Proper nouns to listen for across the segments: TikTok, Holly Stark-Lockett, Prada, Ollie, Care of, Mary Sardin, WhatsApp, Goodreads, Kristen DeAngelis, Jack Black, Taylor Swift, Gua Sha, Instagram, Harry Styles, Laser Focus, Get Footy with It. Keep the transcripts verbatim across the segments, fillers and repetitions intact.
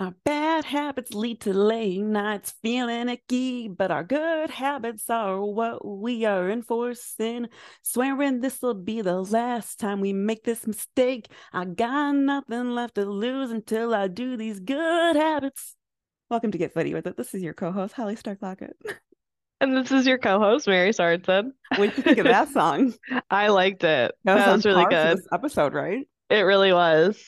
Our bad habits lead to late nights feeling icky, but our good habits are what we are enforcing. Swearing this'll be the last time we make this mistake. I got nothing left to lose until I do these good habits. Welcome to Get Footy with It. This is your co-host, Holly Stark-Lockett. And this is your co-host, Mary Sardin. What'd you think of that song? I liked it. That, that was, was really good. This episode, right? It really was.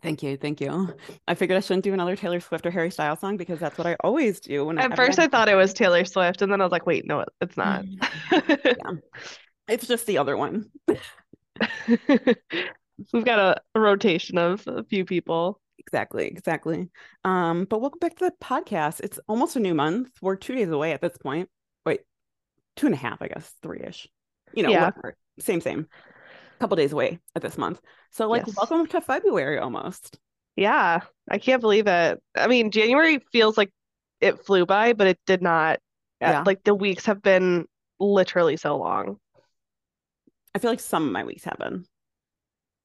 Thank you. Thank you. I figured I shouldn't do another Taylor Swift or Harry Styles song because that's what I always do. When At I first I thought it was Taylor Swift and then I was like, wait, no, it's not. Yeah. It's just the other one. We've got a, a rotation of a few people. Exactly. Exactly. Um, but welcome back to the podcast. It's almost a new month. We're two days away at this point. Wait, two and a half, I guess, three-ish. You know, yeah. same, same. Couple days away at this month, so like yes. Welcome to February almost. Yeah, I can't believe it. I mean, January feels like it flew by, but it did not. Yeah. Like the weeks have been literally so long. I feel like some of my weeks have been.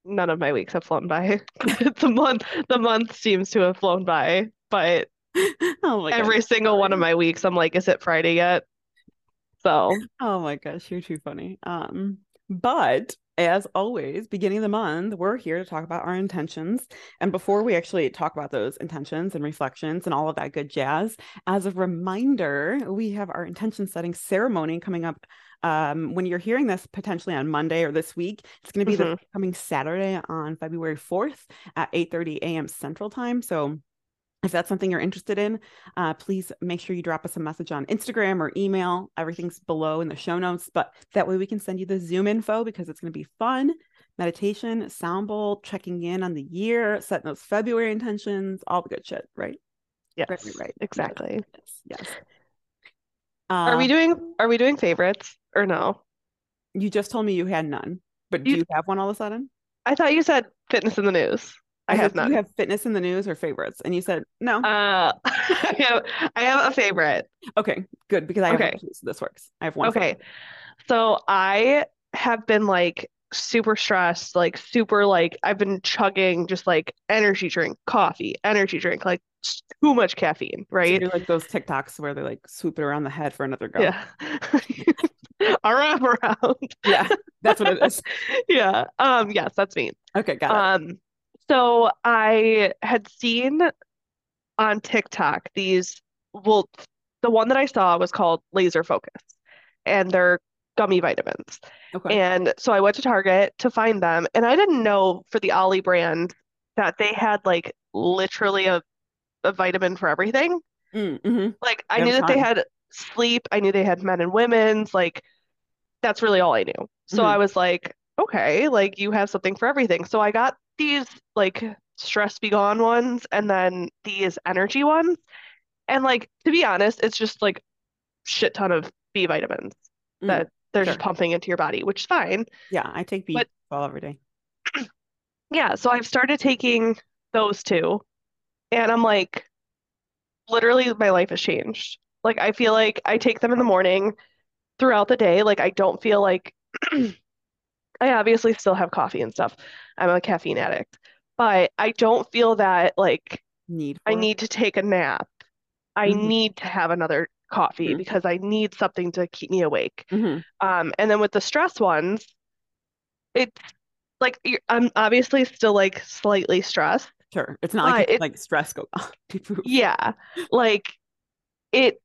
None of my weeks have flown by. the month, the month seems to have flown by, but oh my every gosh, single sorry. one of my weeks, I'm like, is it Friday yet? So, oh my gosh, you're too funny. Um, but. As always, beginning of the month, we're here to talk about our intentions. And before we actually talk about those intentions and reflections and all of that good jazz, as a reminder, we have our intention setting ceremony coming up. Um, when you're hearing this potentially on Monday or this week, it's going to be mm-hmm. the coming Saturday on February fourth at eight thirty a.m. Central Time. So if that's something you're interested in, uh, please make sure you drop us a message on Instagram or email. Everything's below in the show notes, but that way we can send you the Zoom info because it's going to be fun. Meditation, sound bowl, checking in on the year, setting those February intentions, all the good shit, right? Yes, right, right. Exactly. Yes. yes. Uh, are we doing, are we doing favorites or no? You just told me you had none, but you, do you have one all of a sudden? I thought you said fitness in the news. I have not. You have fitness in the news or favorites? And you said no. Uh, I, have, I have a favorite. Okay, good. Because I have okay. one, so this works. I have one. Okay. Favorite. So I have been like super stressed, like super like I've been chugging just like energy drink, coffee, energy drink, like too much caffeine, right? So you're like those TikToks where they like swoop it around the head for another go. Yeah. around, around. Yeah, that's what it is. yeah. Um. Yes, that's me. Okay, got it. Um. So I had seen on TikTok these, well, the one that I saw was called Laser Focus, and they're gummy vitamins. Okay. And so I went to Target to find them, and I didn't know for the Ollie brand that they had like literally a, a vitamin for everything. Mm-hmm. Like I knew that they had sleep. I knew they had men and women's, like that's really all I knew. So mm-hmm. I was like, okay, like you have something for everything. So I got these like stress be gone ones and then these energy ones, and like to be honest it's just like shit ton of B vitamins mm, that they're sure. just pumping into your body, which is fine. Yeah, I take B but, all every day. Yeah, so I've started taking those two and I'm like literally my life has changed. Like I feel like I take them in the morning throughout the day. Like I don't feel like I obviously still have coffee and stuff. I'm a caffeine addict, but I don't feel that like need. I need to take a nap. I mm-hmm. need to have another coffee mm-hmm. because I need something to keep me awake. Mm-hmm. Um, and then with the stress ones, it's like you're, I'm obviously still like slightly stressed. Sure, it's not like, it's, like stress goes off. Yeah, like it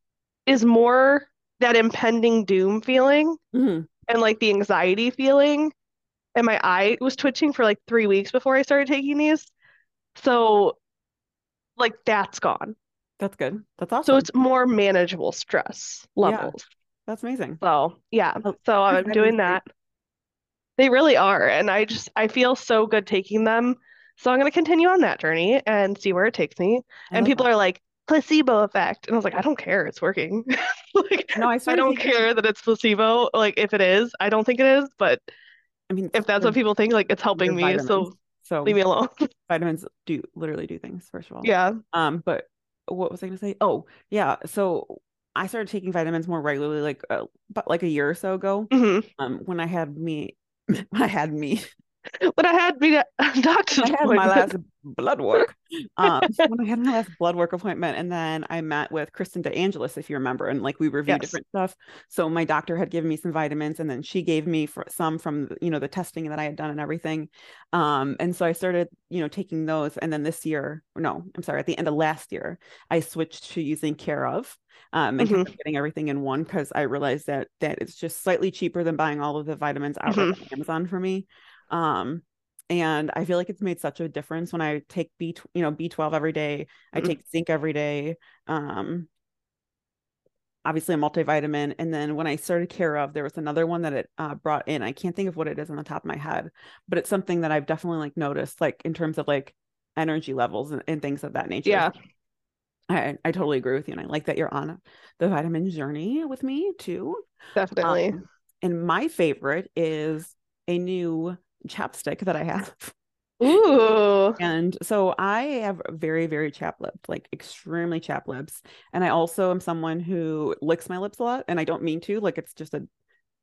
is more that impending doom feeling mm-hmm. and like the anxiety feeling. And my eye was twitching for like three weeks before I started taking these. So like that's gone. That's good. That's awesome. So it's more manageable stress levels. Yeah. That's amazing. So yeah. So I'm doing that. They really are. And I just, I feel so good taking them. So I'm going to continue on that journey and see where it takes me. And people are like, placebo effect. And I was like, I don't care. It's working. like, no, I, I don't care that it's placebo. Like if it is, I don't think it is, but I mean, if that's what people think, like it's helping me, so, so leave me alone. Vitamins do literally do things, first of all. Yeah. Um. But what was I going to say? Oh, yeah. So I started taking vitamins more regularly, like uh, but like a year or so ago. Mm-hmm. Um. When I had me, I had me. When I had my doctor's I had my last blood work. Um, when I had my last blood work appointment, and then I met with Kristen DeAngelis, if you remember, and like we reviewed yes. different stuff. So my doctor had given me some vitamins, and then she gave me for, some from you know the testing that I had done and everything. Um, and so I started you know taking those, and then this year, no, I'm sorry, at the end of last year, I switched to using Care of. Um, and mm-hmm. getting everything in one, because I realized that that it's just slightly cheaper than buying all of the vitamins out mm-hmm. of Amazon for me. Um, and I feel like it's made such a difference when I take B, you know, B twelve every day. I mm-hmm. take zinc every day. Um, obviously a multivitamin. And then when I started Care of, there was another one that it uh, brought in. I can't think of what it is on the top of my head, but it's something that I've definitely like noticed, like in terms of like energy levels and, and things of that nature. Yeah. I, I totally agree with you. And I like that you're on the vitamin journey with me too. Definitely. Um, and my favorite is a new chapstick that I have. Ooh. And so I have very, very chap lipped, like extremely chap lips. And I also am someone who licks my lips a lot, and I don't mean to, like, it's just a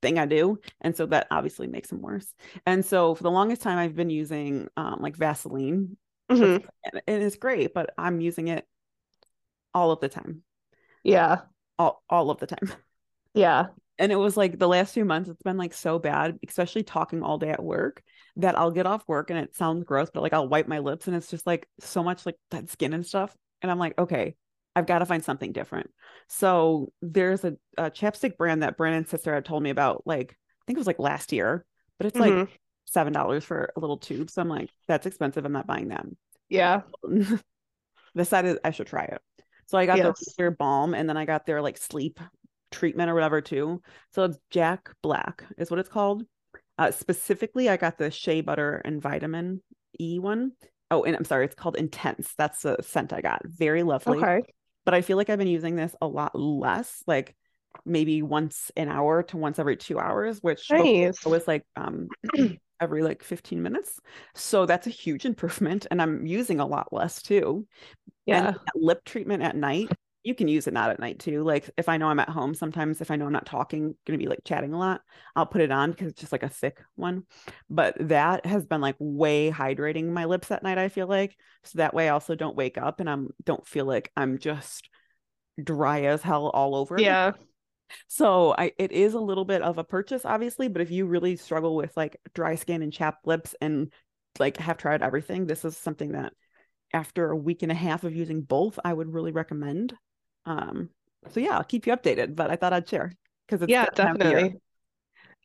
thing I do. And so that obviously makes them worse. And so for the longest time I've been using um, like Vaseline mm-hmm. and it's great, but I'm using it all of the time. Yeah. All, all of the time. Yeah. And it was like the last few months, it's been like so bad, especially talking all day at work, that I'll get off work and it sounds gross, but like I'll wipe my lips and it's just like so much like dead skin and stuff. And I'm like, okay, I've got to find something different. So there's a, a chapstick brand that Brandon's sister had told me about, like, I think it was like last year, but it's mm-hmm. like seven dollars for a little tube. So I'm like, that's expensive. I'm not buying them. Yeah. Decided I should try it. So I got yes. their balm, and then I got their like sleep treatment or whatever too. So it's Jack Black is what it's called. Uh, specifically, I got the shea butter and vitamin E one. Oh, and I'm sorry, it's called Intense. That's the scent I got. Very lovely. Okay. But I feel like I've been using this a lot less, like maybe once an hour to once every two hours, which nice. was like um every like fifteen minutes. So that's a huge improvement. And I'm using a lot less too. Yeah. And lip treatment at night, you can use it not at night too. Like if I know I'm at home, sometimes if I know I'm not talking, going to be like chatting a lot, I'll put it on because it's just like a thick one. But that has been like way hydrating my lips at night, I feel like. So that way I also don't wake up and I'm don't feel like I'm just dry as hell all over. Yeah. So I, it is a little bit of a purchase, obviously, but if you really struggle with like dry skin and chapped lips and like have tried everything, this is something that after a week and a half of using both, I would really recommend. Um, so yeah, I'll keep you updated, but I thought I'd share because it's yeah, definitely.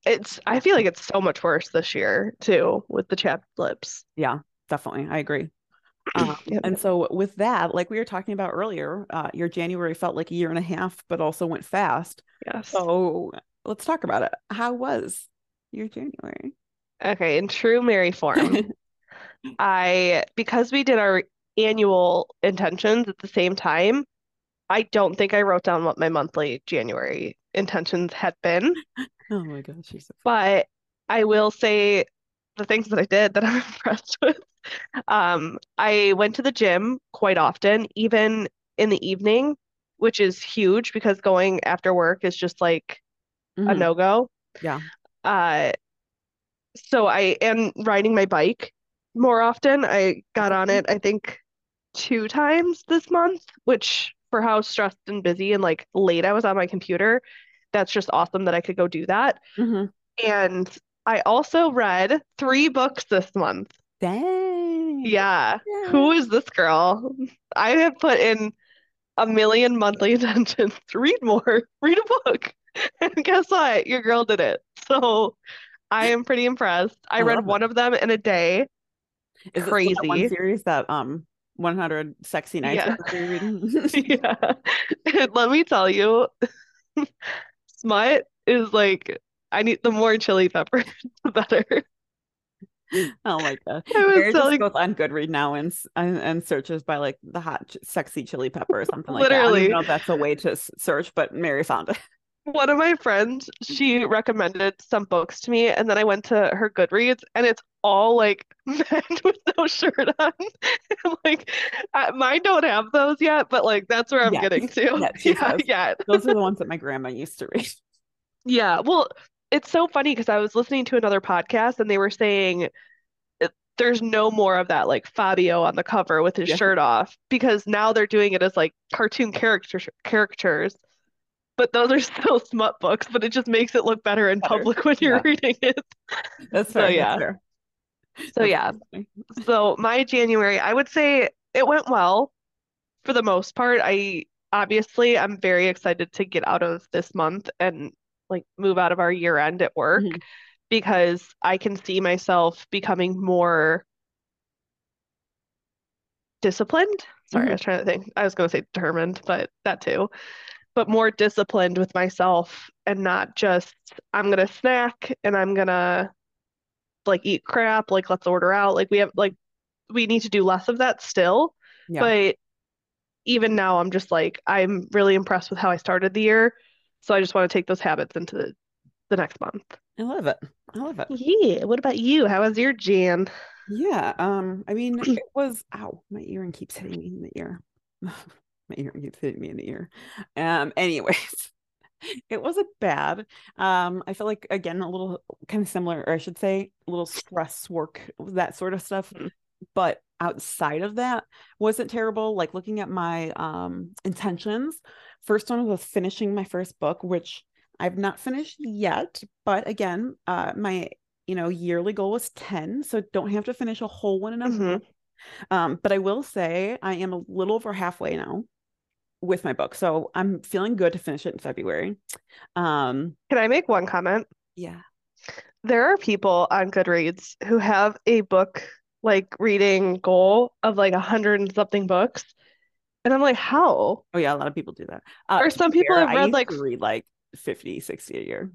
It's, I feel like it's so much worse this year too with the chapped lips. Yeah, definitely. I agree. Uh, yep. And so with that, like we were talking about earlier, uh, your January felt like a year and a half, but also went fast. Yes. So let's talk about it. How was your January? Okay. In true Mary form, I, because we did our annual intentions at the same time, I don't think I wrote down what my monthly January intentions had been. Oh my gosh. You're so funny. But I will say the things that I did that I'm impressed with. Um, I went to the gym quite often, even in the evening, which is huge because going after work is just like mm-hmm. a no-go. Yeah. Uh, so I am riding my bike more often. I got on it, I think, two times this month, which for how stressed and busy and like late I was on my computer, that's just awesome that I could go do that. Mm-hmm. And I also read three books this month. Dang. Yeah. yeah. Who is this girl? I have put in a million monthly intentions. Read more. Read a book. And guess what? Your girl did it. So I am pretty impressed. I, I read one it. of them in a day. Is Crazy. It that one series that um one hundred Sexy Nights? Yeah. yeah. And let me tell you, smut is like, I need the more Chili Peppers, the better. Oh my god! Mary just like, goes on Goodreads now and, and and searches by like the hot, sexy Chili Pepper or something like literally. that. I don't know if that's a way to search, but Mary found it. One of my friends, she recommended some books to me, and then I went to her Goodreads, and it's all like men with no shirt on. Like I, mine don't have those yet, but like that's where I'm yes. getting to. Yes, yeah, yeah. Those are the ones that my grandma used to read. Yeah, well. It's so funny because I was listening to another podcast and they were saying there's no more of that, like Fabio on the cover with his yeah. shirt off, because now they're doing it as like cartoon character characters, but those are still smut books, but it just makes it look better in better. public when you're yeah. reading it. That's fair. So, yeah. That's fair. So That's yeah. Funny. So my January, I would say it went well for the most part. I obviously I'm very excited to get out of this month and like move out of our year end at work. Mm-hmm. Because I can see myself becoming more disciplined. Sorry, mm-hmm. I was trying to think. I was going to say determined, but that too. But more disciplined with myself, and not just, I'm going to snack and I'm going to like eat crap. Like, let's order out. Like we have, like, we need to do less of that still. Yeah. But even now I'm just like, I'm really impressed with how I started the year. So I just want to take those habits into the the next month. I love it. I love it. Yeah. What about you? How was your Jan? Yeah. Um. I mean, it was. Ow! My earring keeps hitting me in the ear. my earring keeps hitting me in the ear. Um. Anyways, it wasn't bad. Um. I feel like again a little kind of similar, or I should say, a little stress work, that sort of stuff. Mm-hmm. But outside of that, wasn't terrible. Like looking at my um intentions. First one was finishing my first book, which I've not finished yet, but again, uh, my, you know, yearly goal was ten, so don't have to finish a whole one in a mm-hmm. month. Um, but I will say I am a little over halfway now with my book, so I'm feeling good to finish it in February. Um, Can I make one comment? Yeah. There are people on Goodreads who have a book, like, reading goal of like a hundred and something books, and I'm like, how? Oh yeah, a lot of people do that. Uh, or some people fair, have read like... read like fifty, sixty a year,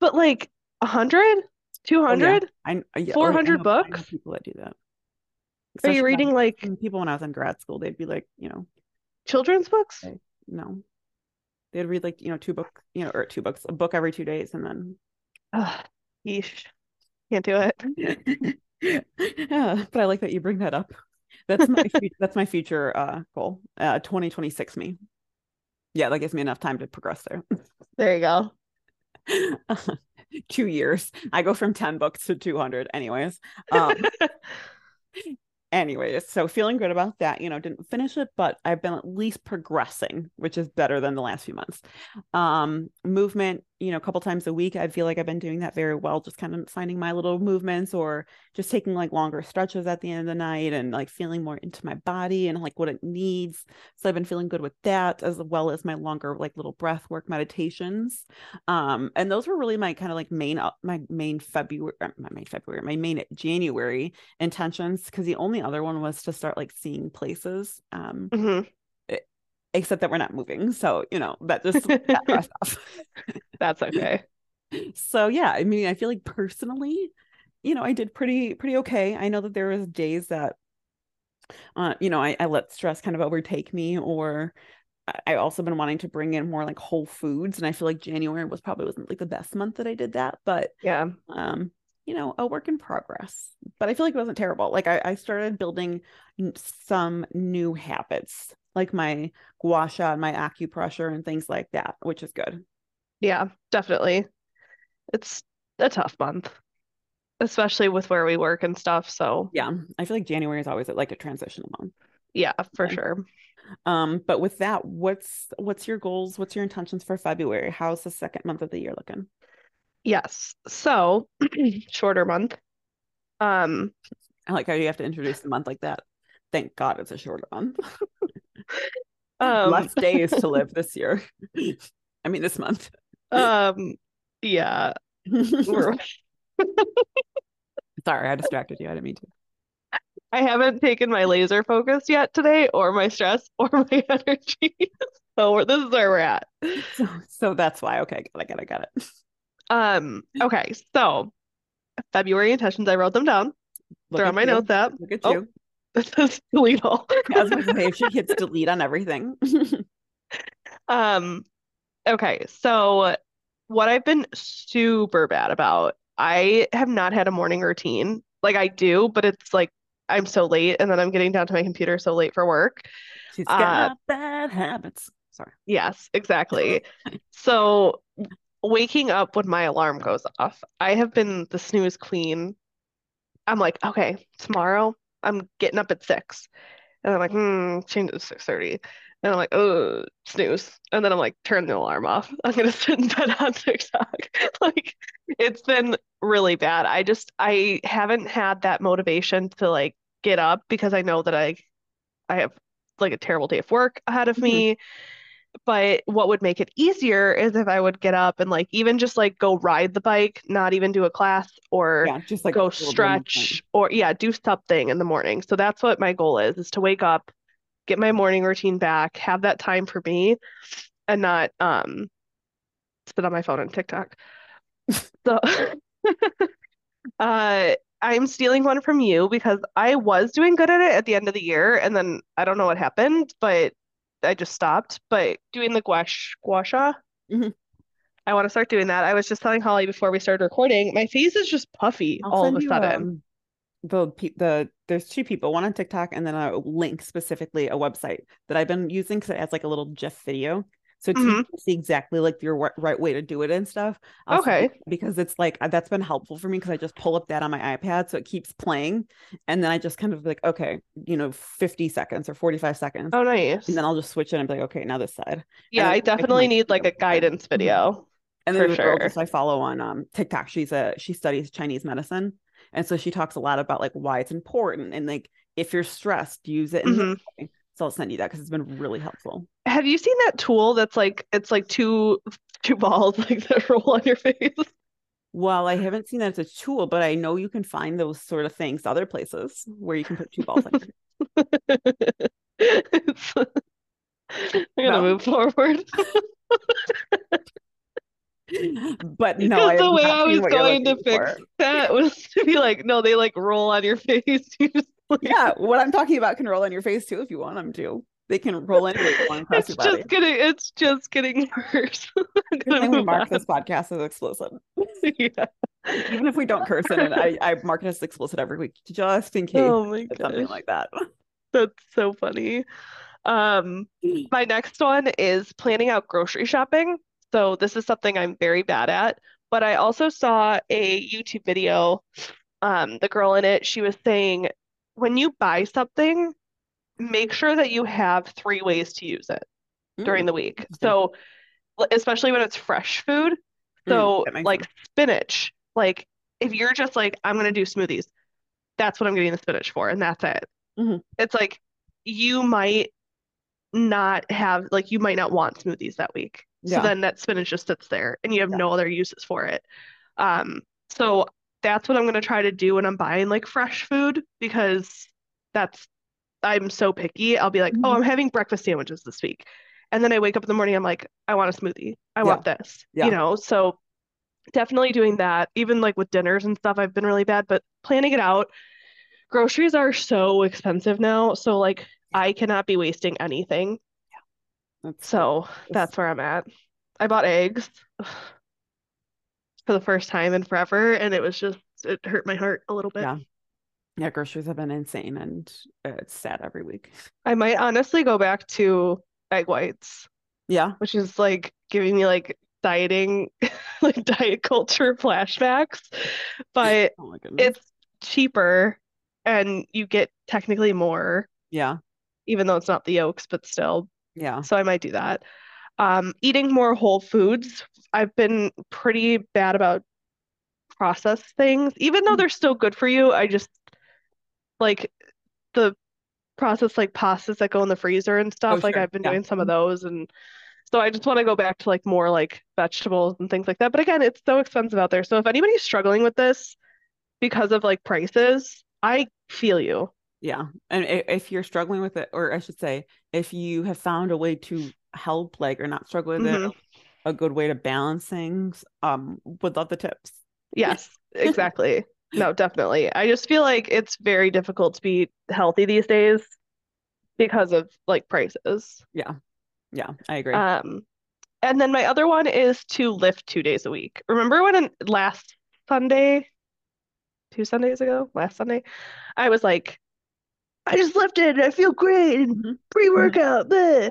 but like one hundred, two hundred, oh, yeah. I, yeah. four hundred oh, books. I know people that do that. Especially are you reading like people when I was in grad school? They'd be like, you know, children's books. Like, no, they'd read like, you know, two book, you know, or two books, a book every two days, and then, oh, yeesh, can't do it. Yeah, but I like that you bring that up. That's my that's my future uh, goal. Uh, twenty twenty-six me. Yeah, that gives me enough time to progress there. There you go. Uh, two years. I go from ten books to two hundred anyways. Um, anyways, so feeling good about that. You know, didn't finish it, but I've been at least progressing, which is better than the last few months. Um, movement, you know, a couple times a week. I feel like I've been doing that very well, just kind of finding my little movements, or just taking like longer stretches at the end of the night, and like feeling more into my body and like what it needs. So I've been feeling good with that, as well as my longer like little breath work meditations. Um, and those were really my kind of like main, my main February, my main February, my main January intentions. Cause the only other one was to start like seeing places. Um, mm-hmm. Except that we're not moving. So, you know, that just that crossed off. That's okay. So, yeah, I mean, I feel like personally, you know, I did pretty, pretty okay. I know that there was days that, uh, you know, I, I let stress kind of overtake me, or I also been wanting to bring in more like whole foods. And I feel like January was probably wasn't like the best month that I did that, but yeah, um, you know, a work in progress, but I feel like it wasn't terrible. Like I, I started building some new habits, like my Gua Sha and my acupressure and things like that, which is good. Yeah, definitely. It's a tough month, especially with where we work and stuff. So yeah, I feel like January is always like a transitional month. Yeah, for yeah. sure. Um, but with that, what's what's your goals? What's your intentions for February? How's the second month of the year looking? Yes. So shorter month. Um, I like how you have to introduce the month like that. Thank God it's a shorter month. um, Less days to live this year. I mean, this month. Um, yeah. Sorry, I distracted you. I didn't mean to. I haven't taken my laser focus yet today, or my stress, or my energy. So we're, this is where we're at. So, so that's why. Okay, I got it. Got it. Um. Okay. So February intentions. I wrote them down. Look Throw my you. notes up. Look at oh. you. This is delete all. I was going to say, if she hits delete on everything. um, okay, so what I've been super bad about, I have not had a morning routine. Like I do, but it's like I'm so late, and then I'm getting down to my computer so late for work. She's got uh, bad habits. Sorry. Yes, exactly. So waking up when my alarm goes off, I have been the snooze queen I'm like, okay, tomorrow I'm getting up at six. And I'm like, hmm, change it to six thirty. And I'm like, oh, snooze. And then I'm like, turn the alarm off. I'm going to sit in bed on TikTok. Like, it's been really bad. I just, I haven't had that motivation to like get up because I know that I, I have like a terrible day of work ahead of me. Mm-hmm. But what would make it easier is if I would get up and like, even just like go ride the bike, not even do a class or yeah, just like go stretch or yeah, do something in the morning. So that's what my goal is, is to wake up, get my morning routine back, have that time for me and not um spit on my phone and TikTok. So uh I'm stealing one from you because I was doing good at it at the end of the year and then I don't know what happened, but I just stopped. But doing the gua sha, mm-hmm. I want to start doing that. I was just telling Holly before we started recording, my face is just puffy I'll all of a sudden. Um... The the there's two people, one on TikTok and then a link specifically a website that I've been using because it has like a little GIF video, so it's mm-hmm. see exactly like your right way to do it and stuff. I'll okay, because it's like that's been helpful for me because I just pull up that on my iPad, so it keeps playing, and then I just kind of like okay, you know, fifty seconds or forty-five seconds. Oh, nice. And then I'll just switch it and be like, okay, now this side. Yeah, I definitely I can, like, need like a guidance video. And then for the sure. girl I follow on um TikTok, she's a she studies Chinese medicine. And so she talks a lot about like why it's important and like if you're stressed, use it. In mm-hmm. this way. So I'll send you that because it's been really helpful. Have you seen that tool that's like it's like two two balls like that roll on your face? Well, I haven't seen that as a tool, but I know you can find those sort of things other places where you can put two balls. on your face. I'm gonna no. move forward. But no, I the way I was going to fix for. that was to be like, no, they like roll on your face. You just like... Yeah, what I'm talking about can roll on your face too if you want them to. They can roll in and across your body. Just getting, it's just getting worse. I'm we mark on. This podcast as explicit. Yeah. Even if we don't curse in it, I, I mark it as explicit every week just in case oh my it's something like that. That's so funny. Um, my next one is planning out grocery shopping. So this is something I'm very bad at, but I also saw a YouTube video, um, the girl in it, she was saying, when you buy something, make sure that you have three ways to use it mm. during the week. Mm-hmm. So especially when it's fresh food. So mm, like sense. spinach, like if you're just like, I'm going to do smoothies, that's what I'm getting the spinach for. And that's it. Mm-hmm. It's like, you might not have, like, you might not want smoothies that week. So yeah. then that spinach just sits there and you have yeah. no other uses for it. Um, so that's what I'm going to try to do when I'm buying like fresh food, because that's, I'm so picky. I'll be like, mm-hmm. oh, I'm having breakfast sandwiches this week. And then I wake up in the morning, I'm like, I want a smoothie. I yeah. want this, yeah. you know? So definitely doing that, even like with dinners and stuff, I've been really bad, but planning it out. Groceries are so expensive now. So like, I cannot be wasting anything. That's so cool. That's where I'm at. I bought eggs for the first time in forever, and it was just, it hurt my heart a little bit. Yeah, yeah, groceries have been insane, and it's sad every week. I might honestly go back to egg whites. Yeah, which is like giving me like dieting, like diet culture flashbacks. But oh my goodness, it's cheaper, and you get technically more. Yeah, even though it's not the yolks, but still. Yeah. So I might do that. Um, eating more whole foods. I've been pretty bad about processed things, even though they're still good for you. I just like the processed like pastas that go in the freezer and stuff. Oh, like sure. I've been yeah. doing some of those. And so I just want to go back to like more like vegetables and things like that. But again, it's so expensive out there. So if anybody's struggling with this because of like prices, I feel you. Yeah. And if you're struggling with it, or I should say, if you have found a way to help, like, or not struggle with mm-hmm. it, a good way to balance things, um, would love the tips. Yes, exactly. No, definitely. I just feel like it's very difficult to be healthy these days because of like prices. Yeah. Yeah, I agree. Um, and then my other one is to lift two days a week. Remember when in, last Sunday, two Sundays ago, last Sunday, I was like, I just lifted. I feel great. Mm-hmm. Pre-workout. Mm-hmm.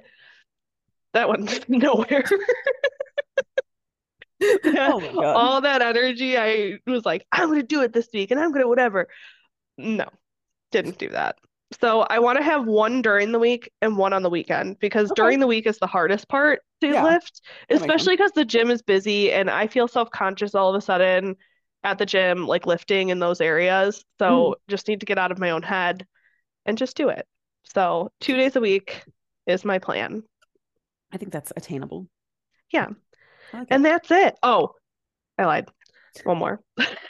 That one's nowhere. Oh my God. All that energy. I was like, I'm going to do it this week and I'm going to whatever. No, didn't do that. So I want to have one during the week and one on the weekend, because okay. during the week is the hardest part to yeah. lift, especially because the gym is busy and I feel self-conscious all of a sudden at the gym, like lifting in those areas. So mm. just need to get out of my own head and just do it. So two days a week is my plan. I think that's attainable. Yeah. Like and it. That's it. Oh, I lied. One more. uh,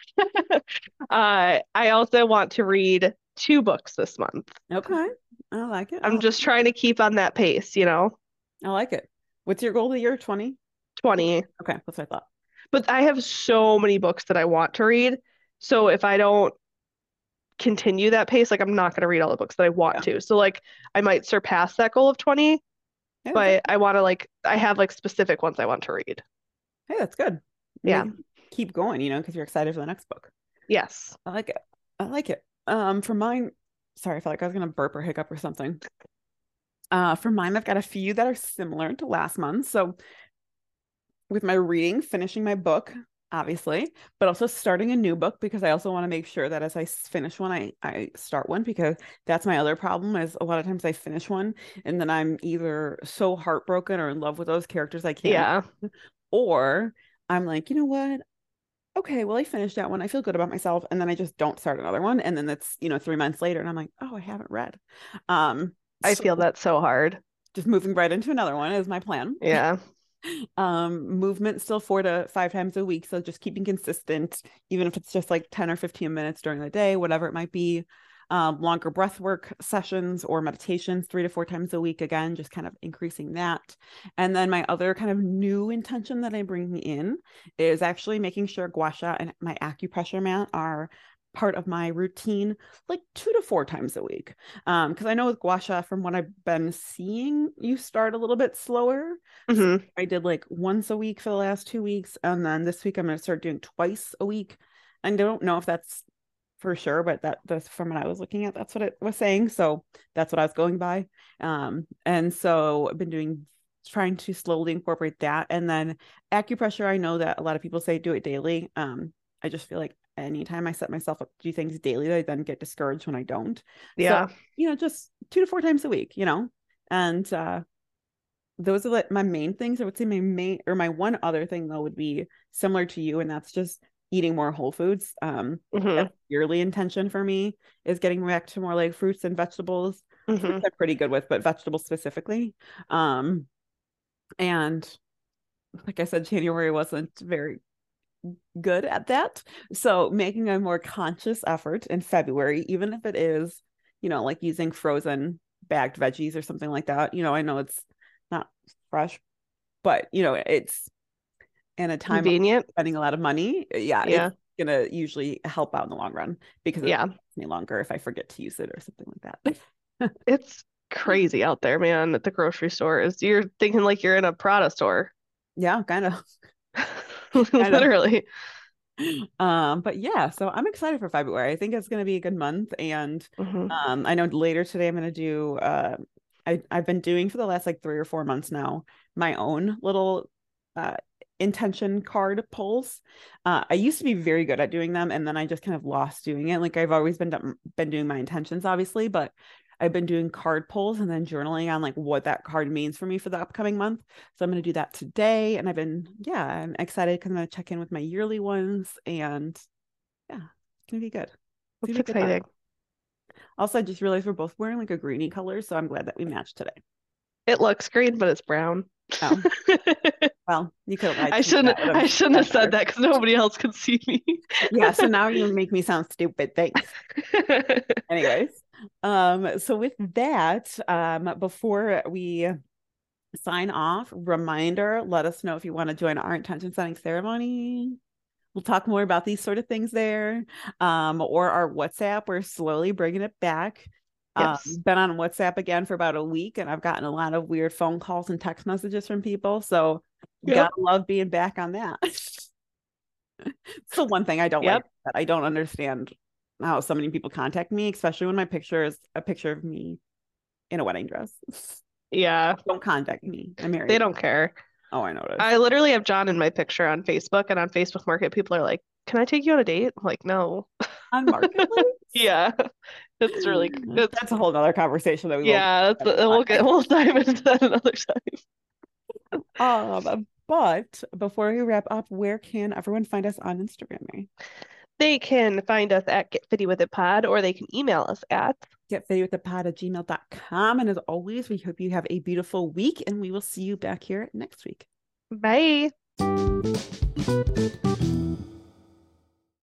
I also want to read two books this month. Okay. I like it. I'm like just it. trying to keep on that pace, you know? I like it. What's your goal of the year? twenty? twenty. Okay. That's what I thought. But I have so many books that I want to read. So if I don't continue that pace, like I'm not going to read all the books that I want yeah. to. So like I might surpass that goal of twenty, hey, but I want to like, I have like specific ones I want to read. Hey, that's good. Yeah. Like, keep going, you know, because you're excited for the next book. Yes. I like it. I like it. Um, for mine, sorry, I felt like I was going to burp or hiccup or something. Uh, for mine, I've got a few that are similar to last month. So with my reading, finishing my book, obviously, but also starting a new book, because I also want to make sure that as I finish one, I, I start one, because that's my other problem is a lot of times I finish one and then I'm either so heartbroken or in love with those characters I can't, yeah. or I'm like, you know what? Okay, well, I finished that one. I feel good about myself. And then I just don't start another one. And then that's, you know, three months later and I'm like, oh, I haven't read. Um, I so feel that so hard. Just moving right into another one is my plan. Yeah. um, movement still four to five times a week. So just keeping consistent, even if it's just like ten or fifteen minutes during the day, whatever it might be. Um, longer breath work sessions or meditations three to four times a week. Again, just kind of increasing that. And then my other kind of new intention that I'm bringing in is actually making sure Gua Sha and my acupressure mat are part of my routine, like two to four times a week. Um, because I know with Gua Sha, from what I've been seeing, you start a little bit slower. Mm-hmm. So I did like once a week for the last two weeks. And then this week I'm going to start doing twice a week. And I don't know if that's for sure, but that that's from what I was looking at, that's what it was saying. So that's what I was going by. Um, and so I've been doing, trying to slowly incorporate that. And then acupressure, I know that a lot of people say do it daily. Um, I just feel like anytime I set myself up to do things daily, I then get discouraged when I don't. Yeah. So, you know, just two to four times a week, you know, and uh, those are like my main things. I would say my main, or my one other thing though, would be similar to you. And that's just eating more whole foods. Um, mm-hmm. That's yearly intention for me, is getting back to more like fruits and vegetables. Mm-hmm. Fruits I'm pretty good with, but vegetables specifically. Um, and like I said, January wasn't very good at that. So making a more conscious effort in February, even if it is, you know, like using frozen bagged veggies or something like that. You know, I know it's not fresh, but you know, it's, and a time convenient, spending a lot of money. Yeah, yeah. It's gonna usually help out in the long run, because it yeah. takes me longer if I forget to use it or something like that. It's crazy out there, man, at the grocery store. Is you're thinking like you're in a Prada store. Yeah, kind of. Literally. Um, but yeah, so I'm excited for February. I think it's gonna be a good month. And mm-hmm. um, I know later today I'm gonna do uh I, I've been doing for the last like three or four months now, my own little uh intention card polls. Uh, I used to be very good at doing them, and then I just kind of lost doing it. Like I've always been been doing my intentions, obviously, but I've been doing card polls and then journaling on like what that card means for me for the upcoming month. So I'm going to do that today. And I've been, yeah, I'm excited because I'm going to check in with my yearly ones, and yeah, it's going to be good. It's exciting. Good also, I just realized we're both wearing like a greeny color, so I'm glad that we matched today. It looks green, but it's brown. Oh. Well, you could have I shouldn't I shouldn't have said that, because nobody else could see me. Yeah, so now you make me sound stupid. Thanks. Anyways, um so with that, um before we sign off, reminder, let us know if you want to join our intention setting ceremony. We'll talk more about these sort of things there, um or our WhatsApp. We're slowly bringing it back. Yes. Um, been on WhatsApp again for about a week, and I've gotten a lot of weird phone calls and text messages from people. So yep. Gotta love being back on that. It's the one thing I don't yep. like, that I don't understand how so many people contact me, especially when my picture is a picture of me in a wedding dress. Yeah. Don't contact me. I'm married. They don't care. Oh, I noticed. I literally have John in my picture on Facebook, and on Facebook Market, people are like, can I take you on a date? I'm like, no. on Marketplace? Yeah, that's really good. That's a whole nother conversation that we yeah won't that's, we'll get we'll dive into that another time. Um but before we wrap up, where can everyone find us on Instagram, Mary? They can find us at Get Fitty With It Pod, or they can email us at get fitty with it pod at gmail dot com. And as always, we hope you have a beautiful week, and we will see you back here next week. Bye.